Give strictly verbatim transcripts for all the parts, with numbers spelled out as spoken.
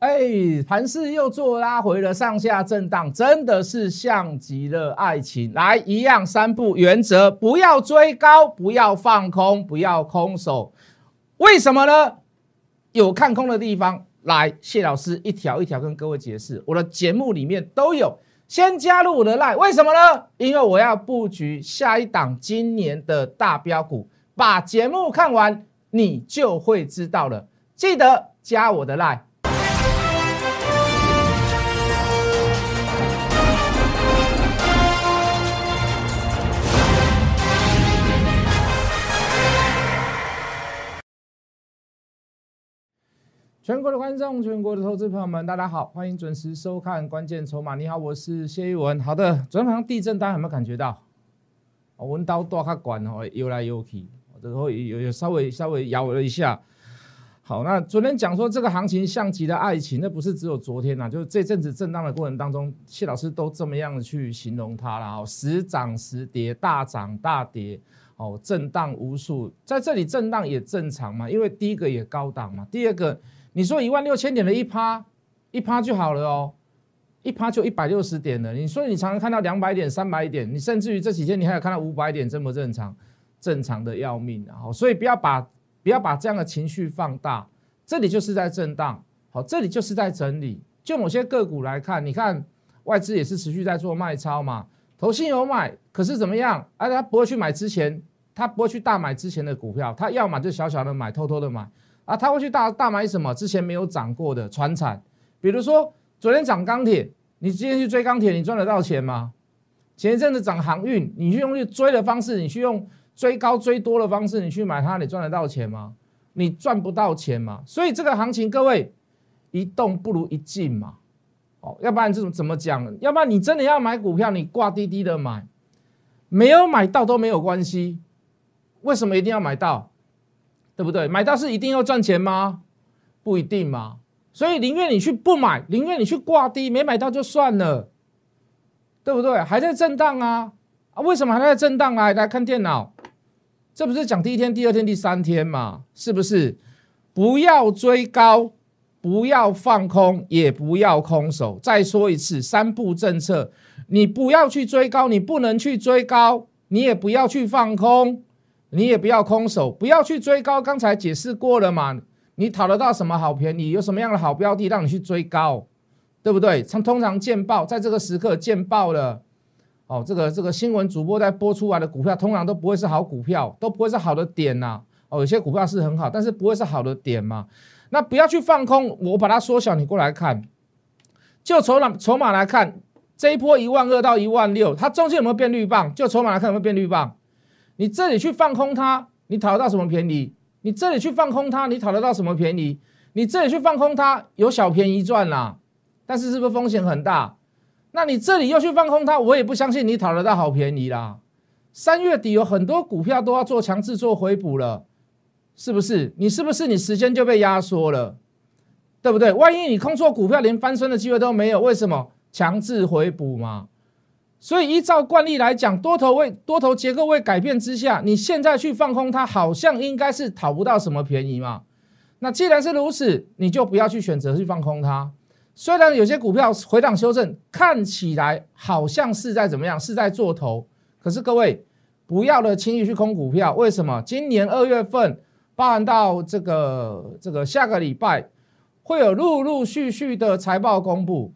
哎，盘势又做拉回了，上下震荡，真的是像极了爱情。来，一样三步原则，不要追高，不要放空，不要空手。为什么呢？有看空的地方，来，谢老师一条一条跟各位解释。我的节目里面都有，先加入我的 LINE， 为什么呢？因为我要布局下一档今年的大标股。把节目看完，你就会知道了。记得加我的 LINE。全国的观众，全国的投资朋友们，大家好，欢迎准时收看《关键筹码》。你好，我是谢一文。好的，昨天晚上地震，大家有没有感觉到？哦、我们刀大较管哦，游来游去，然后有有稍微稍微摇了一下。好，那昨天讲说这个行情像极了爱情，那不是只有昨天呐、啊，就是这阵子震荡的过程当中，谢老师都这么样的去形容它了。哦，时涨时跌，大涨大跌。哦，震荡无数，在这里震荡也正常嘛，因为第一个也高档嘛，第二个。你说一万六千点的一趴，一趴就好了哦，一趴就一百六十点了。你说你常常看到两百点、三百点，你甚至于这几天你还有看到五百点，正不正常？正常的要命啊！好，所以不要把不要把这样的情绪放大，这里就是在震荡，好，这里就是在整理。就某些个股来看，你看外资也是持续在做卖超嘛，投信有买，可是怎么样？啊，他不会去买之前，他不会去大买之前的股票，他要买就小小的买，偷偷的买。啊，他会去大大买什么？之前没有涨过的传产，比如说昨天涨钢铁，你今天去追钢铁，你赚得到钱吗？前一阵子涨航运，你去用去追的方式，你去用追高追多的方式，你去买它，你赚得到钱吗？你赚不到钱嘛。所以这个行情，各位一动不如一静嘛。哦，要不然这种怎么讲？要不然你真的要买股票，你挂滴滴的买，没有买到都没有关系。为什么一定要买到？对不对？买到是一定要赚钱吗？不一定嘛。所以宁愿你去不买，宁愿你去挂低，没买到就算了，对不对？还在震荡啊啊！为什么还在震荡啊？来看电脑，这不是讲第一天、第二天、第三天嘛？是不是？不要追高，不要放空，也不要空手。再说一次，三步政策：你不要去追高，你不能去追高，你也不要去放空。你也不要空手，不要去追高。刚才解释过了嘛，你讨得到什么好便宜？有什么样的好标的让你去追高，对不对？通常见报，在这个时刻见报了，哦，这个这个新闻主播在播出来的股票，通常都不会是好股票，都不会是好的点呐、啊。哦，有些股票是很好，但是不会是好的点嘛。那不要去放空，我把它缩小，你过来看，就筹码筹码来看，这一波一万二到一万六，它中间有没有变绿棒？就筹码来看有没有变绿棒？你这里去放空它，你讨得到什么便宜？你这里去放空它，你讨得到什么便宜？你这里去放空它，有小便宜赚啦、啊，但是是不是风险很大？那你这里又去放空它，我也不相信你讨得到好便宜啦。三月底有很多股票都要做强制做回补了，是不是？你是不是你时间就被压缩了，对不对？万一你空错股票，连翻身的机会都没有，为什么？强制回补嘛。所以依照惯例来讲，多头位多头结构位改变之下，你现在去放空它，好像应该是讨不到什么便宜嘛。那既然是如此，你就不要去选择去放空它。虽然有些股票回档修正，看起来好像是在怎么样，是在做头。可是各位不要的轻易去空股票，为什么？今年二月份，包含到这个这个下个礼拜，会有陆陆续续的财报公布。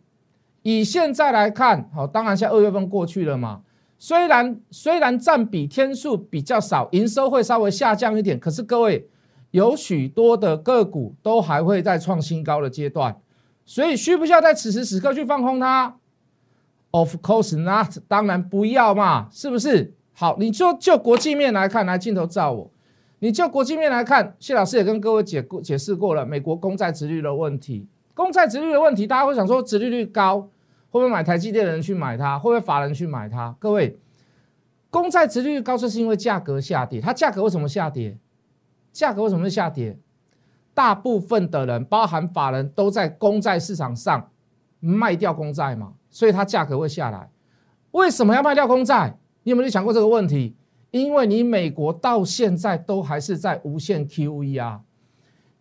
以现在来看，好，当然现在二月份过去了嘛，虽然虽然占比天数比较少，营收会稍微下降一点，可是各位有许多的个股都还会在创新高的阶段，所以需不需要在此时此刻去放空它 ？Of course not， 当然不要嘛，是不是？好，你就就国际面来看，来镜头照我，你就国际面来看，谢老师也跟各位解解释过了，美国公债殖利率的问题。公债殖利率的问题，大家会想说，殖利率高，会不会买台积电的人去买它？会不会法人去买它？各位，公债殖利率高，这是因为价格下跌。它价格为什么下跌？价格为什么会下跌？大部分的人，包含法人，都在公债市场上卖掉公债嘛，所以它价格会下来。为什么要卖掉公债？你有没有想过这个问题？因为你美国到现在都还是在无限 Q E 啊。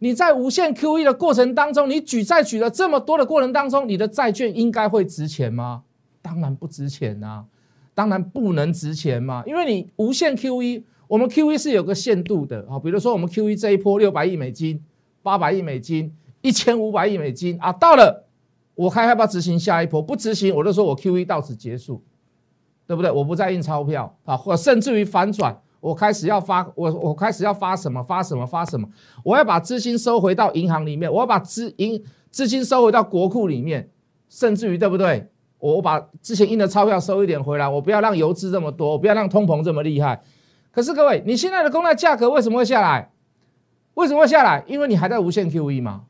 你在无限 Q E 的过程当中，你举债举了这么多的过程当中，你的债券应该会值钱吗？当然不值钱啊，当然不能值钱嘛，因为你无限 Q E， 我们 Q E 是有个限度的啊，比如说我们 Q E 这一波六百亿美金、八百亿美金、一千五百亿美金啊，到了我看要不要执行下一波，不执行我就说我 Q E 到此结束，对不对？我不再印钞票啊，或甚至于反转。我开始要发我我开始要发什么发什么发什么，我要把资金收回到银行里面，我要把资银资金收回到国库里面，甚至于对不对？我我把之前印的钞票收一点回来，我不要让游资这么多，我不要让通膨这么厉害。可是各位，你现在的公债价格为什么会下来？为什么会下来？因为你还在无限 Q E 嘛，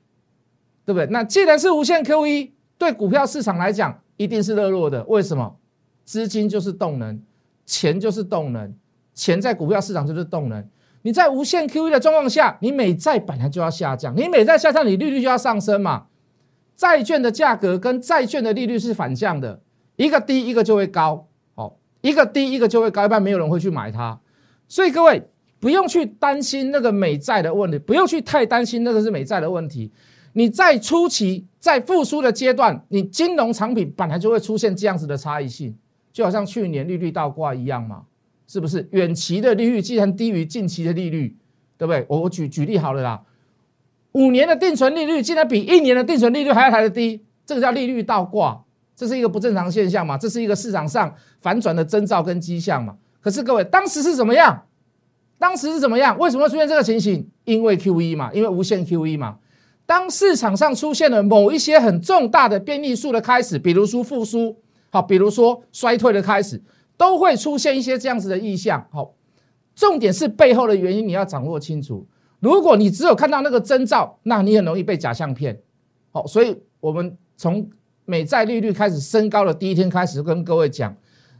对不对？那既然是无限 Q E， 对股票市场来讲一定是热络的。为什么？资金就是动能，钱就是动能。钱在股票市场就是动能，你在无限 Q E 的状况下，你美债本来就要下降，你美债下降，你利率就要上升嘛。债券的价格跟债券的利率是反向的，一个低一个就会高，哦，一个低一个就会高，一般没有人会去买它。所以各位不用去担心那个美债的问题，不用去太担心那个是美债的问题。你在初期在复苏的阶段，你金融产品本来就会出现这样子的差异性，就好像去年利率倒挂一样嘛。是不是远期的利率既然低于近期的利率，对不对？我举举例好了啦，五年的定存利率竟然比一年的定存利率还要来得低，这个叫利率倒挂，这是一个不正常现象嘛，这是一个市场上反转的征兆跟迹象嘛。可是各位，当时是怎么样？当时是怎么样？为什么会出现这个情形？因为 Q E 嘛，因为无限 Q E 嘛。当市场上出现了某一些很重大的变异数的开始，比如说复苏，好，比如说衰退的开始。都会出现一些这样子的意象，好，重点是背后的原因你要掌握清楚。如果你只有看到那个征兆，那你很容易被假象骗。好，所以我们从美债利率开始升高的第一天开始，跟各位讲，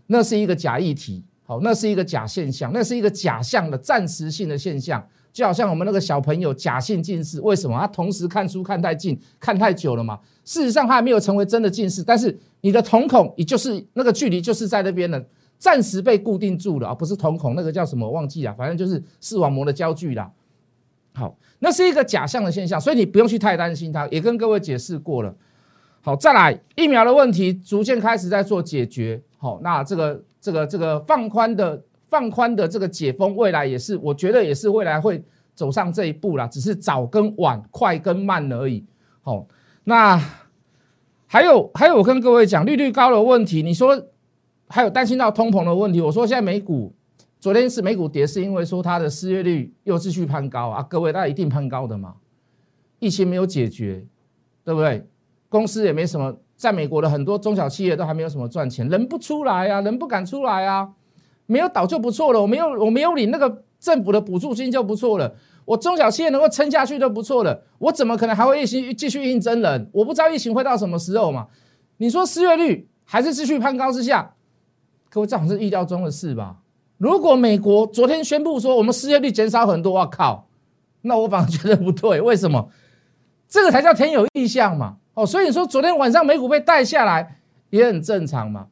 那是一个假议题，好，那是一个假现象，那是一个假象的暂时性的现象，就好像我们那个小朋友假性近视，为什么？他同时看书看太近、看太久了嘛。事实上他还没有成为真的近视，但是你的瞳孔，也就是那个距离，就是在那边了。暂时被固定住了啊，不是瞳孔，那个叫什么我忘记了，反正就是视网膜的焦距啦。好，那是一个假象的现象，所以你不用去太担心它，也跟各位解释过了。好，再来疫苗的问题，逐渐开始在做解决。好，那这个这个这个放宽的放宽的这个解封，未来也是我觉得也是未来会走上这一步啦，只是早跟晚、快跟慢而已。好，那还有还有我跟各位讲利率高的问题，你说。还有担心到通膨的问题，我说现在美股昨天是美股跌，是因为说它的失业率又继续攀高啊，各位那一定攀高的嘛，疫情没有解决，对不对？公司也没什么，在美国的很多中小企业都还没有什么赚钱，人不出来啊，人不敢出来啊，没有倒就不错了，我没有我没有领那个政府的补助金就不错了，我中小企业能够撑下去就不错了，我怎么可能还会疫情继续应征人？我不知道疫情会到什么时候嘛。你说失业率还是继续攀高之下。各位，这好像是意料中的事吧？如果美国昨天宣布说我们失业率减少很多，我靠，那我反而觉得不对。为什么？这个才叫天有异象嘛！哦，所以你说昨天晚上美股被带下来也很正常嘛，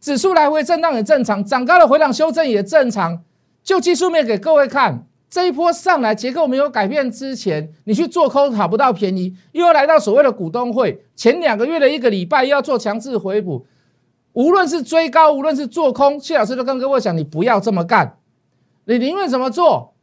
指数来回震荡也正常，涨高的回档修正也正常。就技术面给各位看，这一波上来结构没有改变之前，你去做空讨不到便宜，又要来到所谓的股东会，前两个月的一个礼拜又要做强制回补。无论是追高，无论是做空，谢老师都跟各位讲，你不要这么干，你宁愿怎么做？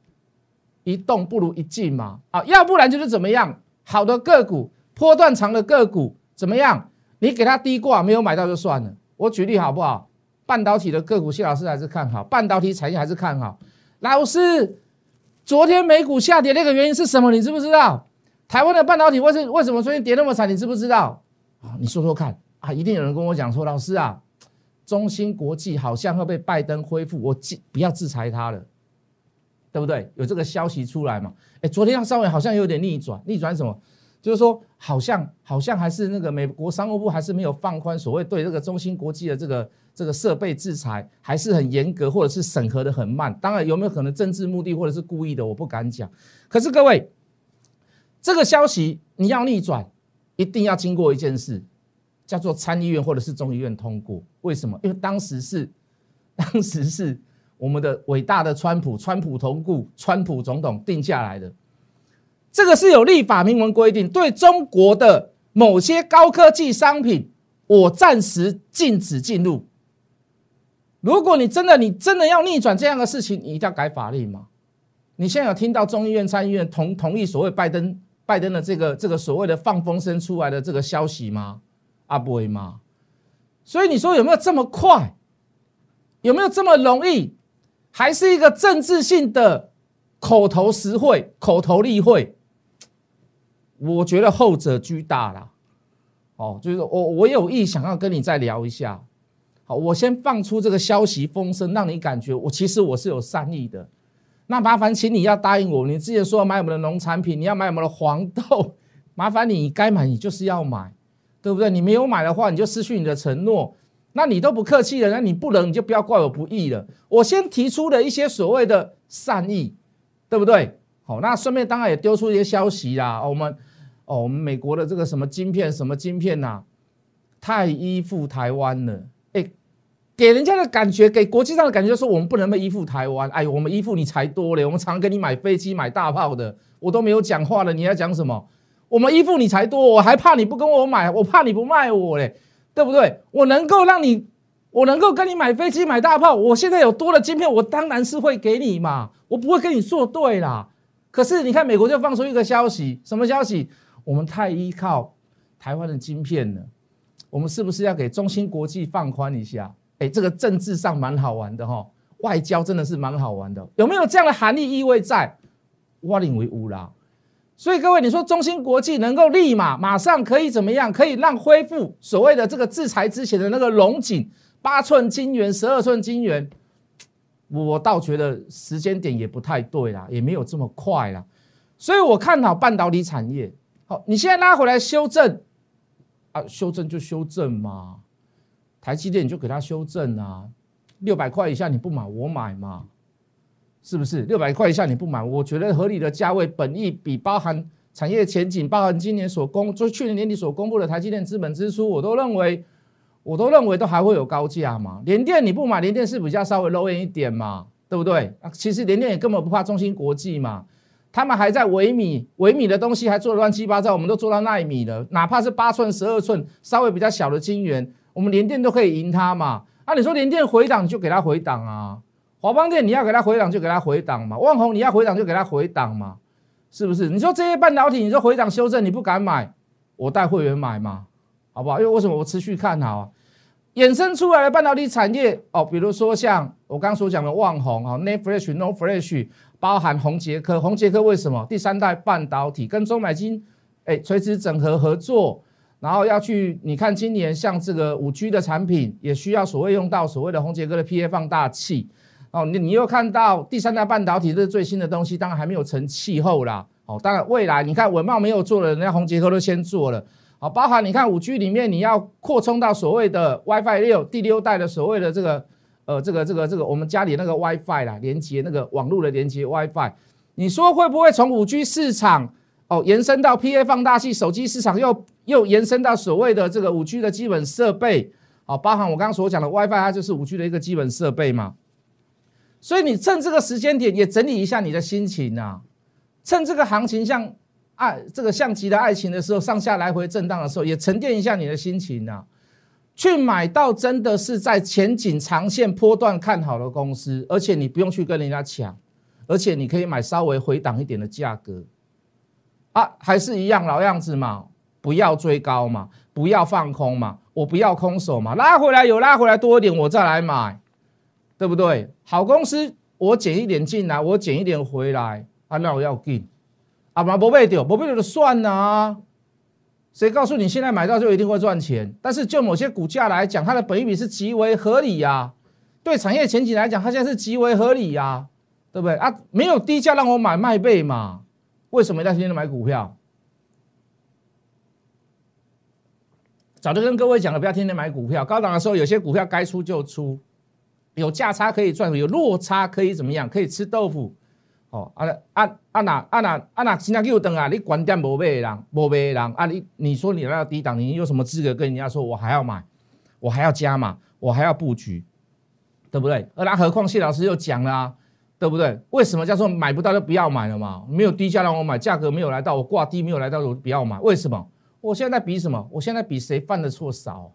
一动不如一静嘛，啊，要不然就是怎么样？好的个股，波段长的个股怎么样？你给它低挂，没有买到就算了。我举例好不好？半导体的个股，谢老师还是看好，半导体产业还是看好。老师，昨天美股下跌那个原因是什么？你知不知道？台湾的半导体为什为什么最近跌那么惨？你知不知道？啊，你说说看。啊，一定有人跟我讲说，老师啊，中芯国际好像会被拜登恢复，我不要制裁他了，对不对？有这个消息出来嘛？哎，昨天稍微好像有点逆转，逆转什么？就是说，好像好像还是那个美国商务部还是没有放宽所谓对这个中芯国际的这个这个设备制裁，还是很严格，或者是审核的很慢。当然，有没有可能政治目的或者是故意的，我不敢讲。可是各位，这个消息你要逆转，一定要经过一件事。叫做参议院或者是众议院通过，为什么？因为当时是，当时是我们的伟大的川普，川普同故，川普总统定下来的。这个是有立法明文规定，对中国的某些高科技商品，我暂时禁止进入。如果你真的你真的要逆转这样的事情，你一定要改法令嘛？你现在有听到众议院、参议院同同意所谓拜登拜登的这个这个所谓的放风声出来的这个消息吗？啊，不会吗？所以你说有没有这么快？有没有这么容易？还是一个政治性的口头实惠、口头例会？我觉得后者居大啦。哦，就是我我有意想要跟你再聊一下。好，我先放出这个消息风声，让你感觉我其实我是有善意的。那麻烦请你要答应我，你之前说要买我们的农产品，你要买我们的黄豆，麻烦你该买你就是要买，对不对？你没有买的话，你就失去你的承诺。那你都不客气了，那你不能你就不要怪我不义了。我先提出了一些所谓的善意，对不对？好，那顺便当然也丢出一些消息啦。哦、我们哦，我们美国的这个什么晶片什么晶片呐、啊，太依附台湾了。哎，给人家的感觉，给国际上的感觉就是我们不能被依附台湾。哎，我们依附你才多嘞，我们常跟你买飞机买大炮的，我都没有讲话了，你要讲什么？我们依附你才多，我还怕你不跟我买，我怕你不卖我嘞。对不对？我能够让你，我能够跟你买飞机、买大炮，我现在有多的晶片，我当然是会给你嘛，我不会跟你作对啦。可是你看，美国就放出一个消息，什么消息？我们太依靠台湾的晶片了，我们是不是要给中芯国际放宽一下？哎，这个政治上蛮好玩的哈、哦，外交真的是蛮好玩的，有没有这样的含义意味在？我认为有啦。所以各位，你说中芯国际能够立马马上可以怎么样？可以让恢复所谓的这个制裁之前的那个荣景，八寸晶圆、十二寸晶圆，我倒觉得时间点也不太对啦，也没有这么快啦。所以我看好半导体产业。好，你现在拉回来修正啊，修正就修正嘛，台积电你就给它修正啊，六百块以下你不买我买嘛。是不是六百块以下你不买？我觉得合理的价位，本益比包含产业前景，包含今年所公，就去年年底所公布的台积电资本支出，我都认为，我都认为都还会有高价嘛。联电你不买，联电是比较稍微 low end 一点嘛，对不对？啊、其实联电也根本不怕中芯国际嘛，他们还在微米，微米的东西还做得乱七八糟，我们都做到纳米了，哪怕是八寸、十二寸稍微比较小的晶圆，我们联电都可以赢它嘛。啊，你说联电回档你就给它回档啊。华邦电你要给它回档就给它回档嘛，旺宏你要回档就给它回档嘛，是不是？你说这些半导体，你说回档修正你不敢买，我带会员买嘛，好不好？因为为什么我持续看好啊？衍生出来的半导体产业哦，比如说像我刚刚所讲的旺宏啊、哦、Nofresh、Nofresh， 包含宏捷科，宏捷科为什么第三代半导体跟中买晶哎垂直整合合作，然后要去你看今年像这个 五 G 的产品也需要所谓用到所谓的宏捷科的 P A 放大器。哦，你你又看到第三代半导体这是最新的东西，当然还没有成气候啦。哦，当然未来你看文茂没有做了，人家宏捷科都先做了。好、哦，包含你看 五 G 里面你要扩充到所谓的 WiFi 六第六代的所谓的这个呃这个这个这个我们家里那个 WiFi 啦，连接那个网络的连接 WiFi， 你说会不会从 五 G 市场哦延伸到 P A 放大器手机市场，又又延伸到所谓的这个 五 G 的基本设备？好、哦，包含我刚刚所讲的 WiFi， 它就是 五 G 的一个基本设备嘛。所以你趁这个时间点也整理一下你的心情啊，趁这个行情像爱这个像极了爱情的时候，上下来回震荡的时候，也沉淀一下你的心情啊，去买到真的是在前景长线波段看好的公司，而且你不用去跟人家抢，而且你可以买稍微回档一点的价格啊，还是一样老样子嘛，不要追高嘛，不要放空嘛，我不要空手嘛，拉回来有拉回来多一点我再来买。对不对？好公司，我减一点进来，我减一点回来，啊，那我要进，啊，不买到，不买到就算了啊。谁告诉你现在买到就一定会赚钱？但是就某些股价来讲，它的本益比是极为合理呀、啊。对产业前景来讲，它现在是极为合理呀、啊，对不对？啊，没有低价让我买卖倍嘛？为什么要天天买股票？早就跟各位讲了，不要天天买股票。高档的时候，有些股票该出就出。有价差可以赚，有落差可以怎么样？可以吃豆腐，哦啊啊啊哪啊哪啊哪！今天又等啊，你管店无买的人，无买的人啊！你你说你来到低档，你有什么资格跟人家说我还要买，我还要加码，我还要布局，对不对？而那何况谢老师又讲了、啊，对不对？为什么叫做买不到就不要买了嘛？没有低价让我买，价格没有来到，我挂低没有来到，我不要买。为什么？我现在比什么？我现在比谁犯的错少？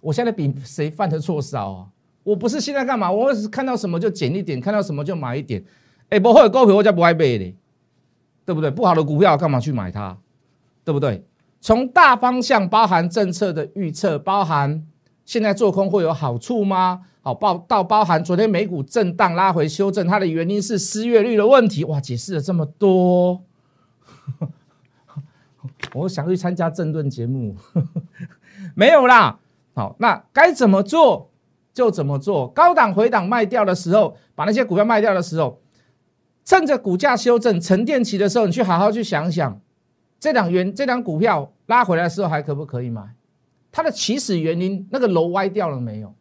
我现在比谁犯的错少啊？我不是现在干嘛？我是看到什么就减一点，看到什么就买一点。哎，不好的股票我才不爱买嘞，对不对？不好的股票干嘛去买它？对不对？从大方向，包含政策的预测，包含现在做空会有好处吗？好，包到包含昨天美股震荡拉回修正，它的原因是失业率的问题。哇，解释了这么多，我想去参加政论节目，没有啦。好，那该怎么做就怎么做。高档回档卖掉的时候，把那些股票卖掉的时候，趁着股价修正沉淀期的时候，你去好好去想想，这两元这两股票拉回来的时候还可不可以买？它的起始原因，那个楼歪掉了没有？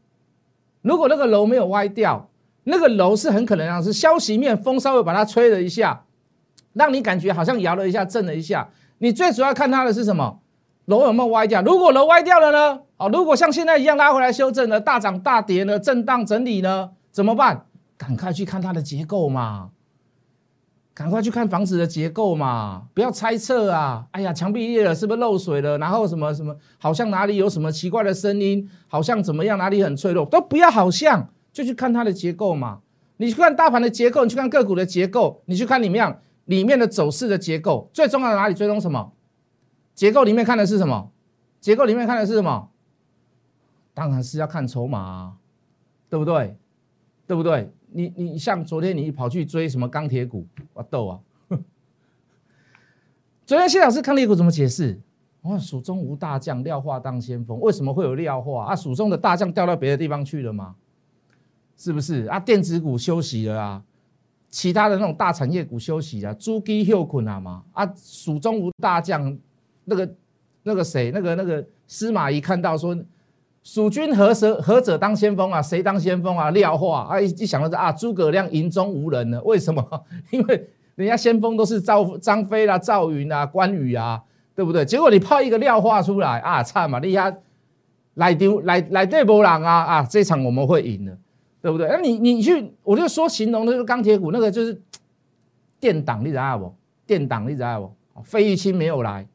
如果那个楼没有歪掉，那个楼是很可能让是消息面风稍微把它吹了一下，让你感觉好像摇了一下、震了一下。你最主要看它的是什么？楼有没有歪掉？如果楼歪掉了呢？哦，如果像现在一样拉回来修正呢，大涨大跌呢，震荡整理呢，怎么办？赶快去看它的结构嘛。赶快去看房子的结构嘛，不要猜测啊！哎呀，墙壁裂了，是不是漏水了？然后什么什么，好像哪里有什么奇怪的声音，好像怎么样，哪里很脆弱，都不要好像，就去看它的结构嘛。你去看大盘的结构，你去看个股的结构，你去看里面里面的走势的结构，最重要的哪里？最终什么？结构里面看的是什么？结构里面看的是什么？当然是要看筹码啊，对不对？对不对？你你像昨天你跑去追什么钢铁股，我逗啊！昨天谢老师钢铁股怎么解释？哦，蜀中无大将，廖化当先锋。为什么会有廖化啊？蜀中的大将调到别的地方去了吗？是不是啊？电子股休息了啊，其他的那种大产业股休息啊，猪鸡休困啊嘛啊！蜀中无大将，那个那个谁，那个那个司马懿看到说。蜀君何者何者当先锋啊？谁当先锋啊？廖化啊！一一想到这啊，诸葛亮营中无人了。为什么？因为人家先锋都是赵张飞啦、啊、赵云啊、关羽啊，对不对？结果你泡一个廖化出来啊，惨嘛！你呀，来丢来来对波浪啊啊！这场我们会赢的，对不对？那你你去，我就说形容那个钢铁股那个就是电档，你知道不？电档你知道不？费玉清没有来，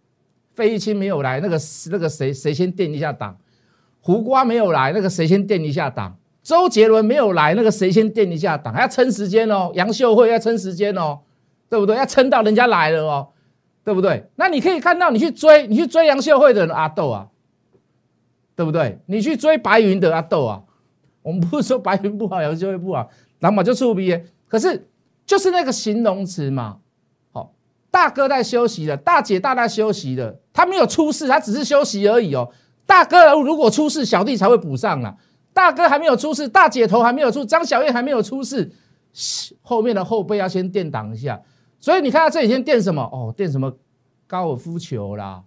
费玉清没有来，那个那个谁谁先垫一下档。胡瓜没有来，那个谁先垫一下档；周杰伦没有来，那个谁先垫一下档，还要撑时间哦。杨秀慧要撑时间哦，对不对？要撑到人家来了哦，对不对？那你可以看到，你去追，你去追杨秀慧的人阿斗啊，对不对？你去追白云的阿斗啊。我们不是说白云不好，杨秀慧不好，然后就触鼻耶。可是就是那个形容词嘛。好、哦，大哥在休息的，大姐大在休息的，他没有出事，他只是休息而已哦。大哥如果出事，小弟才会补上啦。大哥还没有出事，大姐头还没有出，张小燕还没有出事，后面的后辈要先垫挡一下。所以你看他这几天垫什么？哦，垫什么高尔夫球啦，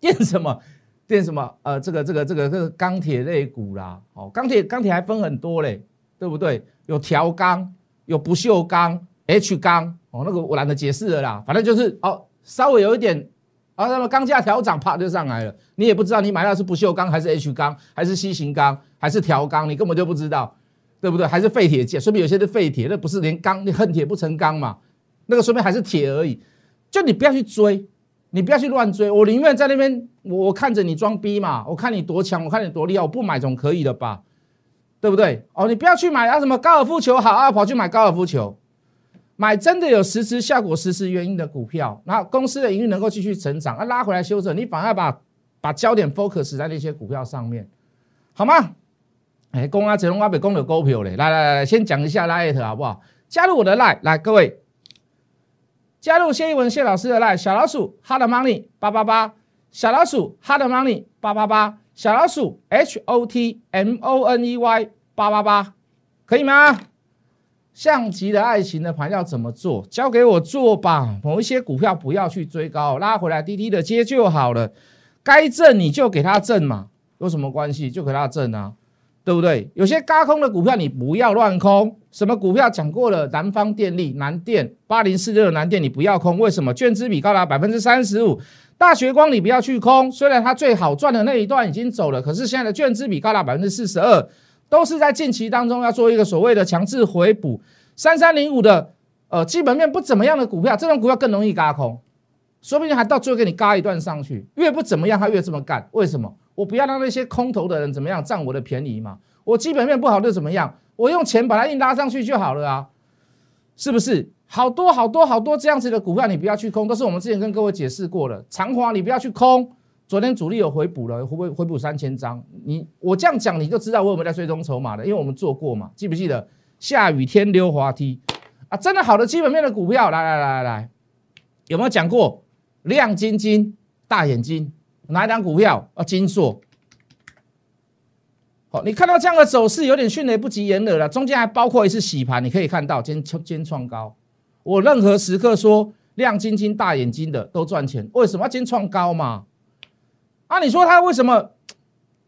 垫什么垫什么呃，这个这个这个这个钢铁类股啦。哦，钢铁钢铁还分很多嘞，对不对？有条钢，有不锈钢 ，H 钢。哦，那个我懒得解释了啦，反正就是哦，稍微有一点。然后那么钢价调涨，啪就上来了。你也不知道你买到是不锈钢还是 H 钢，还是 C 型钢，还是条钢，你根本就不知道，对不对？还是废铁件，说明有些是废铁，那不是连钢，你恨铁不成钢嘛？那个说明还是铁而已。就你不要去追，你不要去乱追。我宁愿在那边，我看着你装逼嘛，我看你多强，我看你多厉害，我不买总可以了吧？对不对？哦，你不要去买啊，什么高尔夫球好啊，跑去买高尔夫球。买真的有实质效果、实质原因的股票，然后公司的营运能够继续成长，啊，拉回来修正，你反而把把焦点 focus 在那些股票上面，好吗？哎，公阿子龙阿北公有股票嘞，来来来，先讲一下 Line 好不好？加入我的 Line， 来各位，加入谢一文谢老师的 Line， 小老鼠 Hot Money 八八八，小老鼠 Hot Money 八八八，小老鼠 H O T M O N E Y 八八八，可以吗？像极了爱情的盘要怎么做？交给我做吧。某一些股票不要去追高，拉回来低低的接就好了。该震你就给它震嘛，有什么关系？就给它震啊，对不对？有些轧空的股票你不要乱空。什么股票讲过了？南方电力、南电、八零四六的南电你不要空。为什么？券资比高达百分之三十五。大学光你不要去空，虽然它最好赚的那一段已经走了，可是现在的券资比高达百分之四十二。都是在近期当中要做一个所谓的强制回补。三三零五的呃基本面不怎么样的股票，这种股票更容易嘎空，说不定还到最后给你嘎一段上去。越不怎么样，他越这么干。为什么？我不要让那些空头的人怎么样占我的便宜嘛。我基本面不好就怎么样，我用钱把它硬拉上去就好了啊，是不是？好多好多好多这样子的股票，你不要去空，都是我们之前跟各位解释过了。长华你不要去空，昨天主力有回补了，回回补三千张。你我这样讲你就知道我有没有在追踪筹码了，因为我们做过嘛，记不记得？下雨天溜滑梯啊，真的好的基本面的股票，来来来来，有没有讲过？亮晶晶、大眼睛，哪一档股票啊？金硕。好，你看到这样的走势有点迅雷不及掩耳了，中间还包括一次洗盘，你可以看到今天今天创高。我任何时刻说亮晶晶、大眼睛的都赚钱，为什么？今天创高嘛。啊，你说它为什么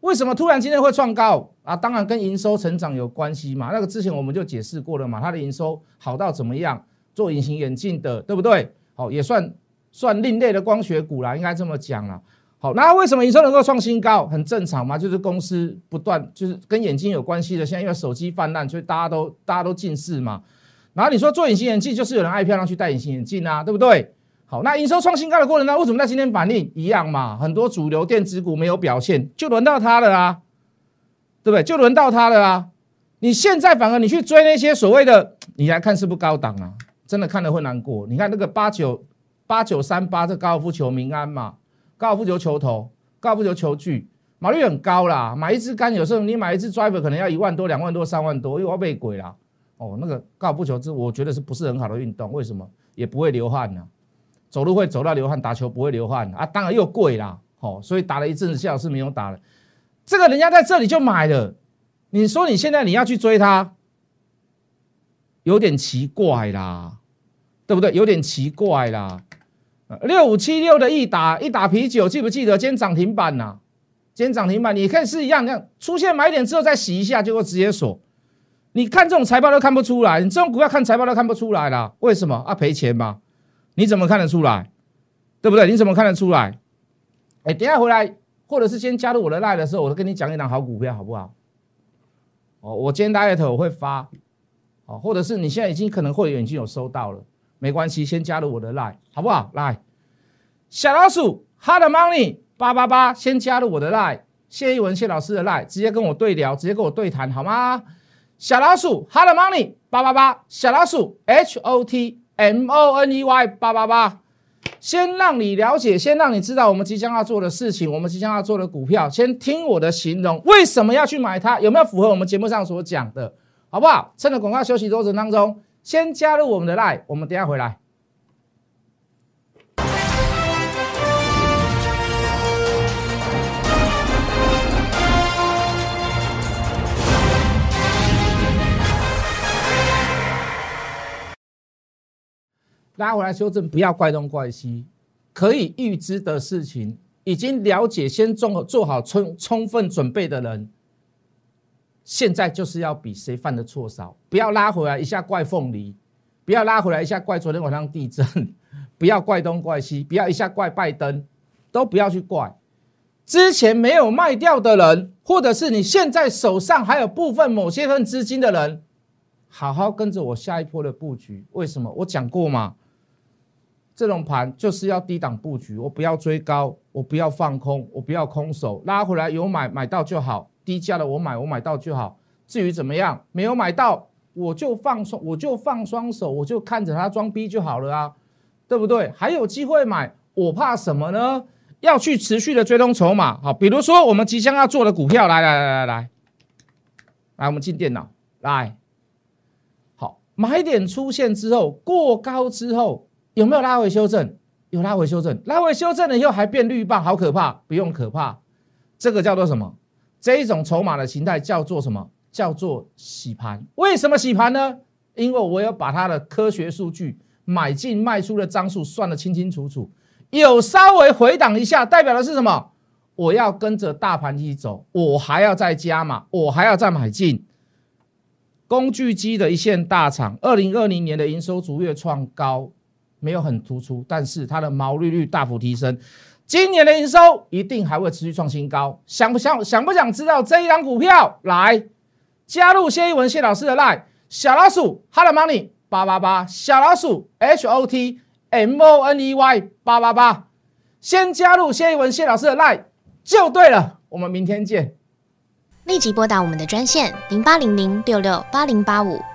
为什么突然今天会创高啊？当然跟营收成长有关系嘛。那个之前我们就解释过了嘛，它的营收好到怎么样？做隐形眼镜的，对不对？好，也算算另类的光学股啦，应该这么讲啦。好，那为什么营收能够创新高？很正常嘛，就是公司不断就是跟眼睛有关系的。现在因为手机泛滥，所以大家都大家都近视嘛。然后你说做隐形眼镜，就是有人爱漂亮去戴隐形眼镜啊，对不对？好，那营收创新高的过程呢，为什么在今天反应一样嘛？很多主流电子股没有表现，就轮到它了啊，对不对？就轮到它了啊！你现在反而你去追那些所谓的，你来看是不是高档啊？真的看了会难过。你看那个八九八九三八，这高尔夫球民安嘛，高尔夫球球头，高尔夫球球具，毛利率很高啦。买一支杆，有时候你买一支 driver 可能要一万多、两万多、三万多，因为我要被鬼啦。哦，那个高尔夫球这我觉得是不是很好的运动？为什么？也不会流汗啊，走路会走到流汗，打球不会流汗啊，当然又贵啦，哦，所以打了一阵子，下午是没有打了。这个人家在这里就买了，你说你现在你要去追他，有点奇怪啦，对不对？有点奇怪啦。六五七六的一打一打啤酒，记不记得今天涨停板呐、啊？今天涨停板，你看是一样，样出现买点之后再洗一下，结果直接锁。你看这种财报都看不出来，你这种股票看财报都看不出来啦，为什么啊？赔钱嘛，你怎么看得出来？对不对？你怎么看得出来？哎，等一下回来，或者是先加入我的 LINE 的时候，我跟你讲一档好股票，好不好？哦，我今天 LINE 我会发，哦，或者是你现在已经可能会员已经有收到了，没关系，先加入我的 LINE， 好不好？来，小老鼠 Hard Money 八八八，先加入我的 LINE， 谢一文谢老师的 LINE， 直接跟我对聊，直接跟我对谈，好吗？小老鼠 Hot Money 八八八，小老鼠 H O T M O N E Y 八八八，先让你了解，先让你知道我们即将要做的事情，我们即将要做的股票，先听我的形容，为什么要去买它，有没有符合我们节目上所讲的，好不好？趁着广告休息过程当中，先加入我们的 LINE， 我们等一下回来。拉回来修正，不要怪东怪西。可以预知的事情，已经了解，先做好充充分准备的人，现在就是要比谁犯的错少。不要拉回来一下怪凤梨，不要拉回来一下怪昨天晚上地震，不要怪东怪西，不要一下怪拜登，都不要去怪。之前没有卖掉的人，或者是你现在手上还有部分某些份资金的人，好好跟着我下一波的布局。为什么？我讲过嘛。这种盘就是要低档布局，我不要追高，我不要放空，我不要空手，拉回来有买买到就好，低价的我买我买到就好。至于怎么样，没有买到我就放双，我就放双手，我就看着它装逼就好了啊，对不对？还有机会买，我怕什么呢？要去持续的追踪筹码，好，比如说我们即将要做的股票，来来来来来，来我们进电脑来，好，买点出现之后，过高之后。有没有拉回修正？有拉回修正，拉回修正了以后还变绿棒，好可怕！不用可怕，这个叫做什么？这一种筹码的形态叫做什么？叫做洗盘。为什么洗盘呢？因为我有把它的科学数据、买进卖出的张数算得清清楚楚，有稍微回档一下，代表的是什么？我要跟着大盘一起走，我还要再加码，我还要再买进。工具机的一线大厂，二零二零年的营收逐月创高。没有很突出，但是它的毛利率大幅提升，今年的营收一定还会持续创新高。想不想想不想知道这一档股票？来，加入谢一文谢老师的 line 小老鼠 Hot Money 八八八，小老鼠 H O T M O N E Y 八八八，先加入谢一文谢老师的 line 就对了。我们明天见。立即拨打我们的专线零八零零六六八零八五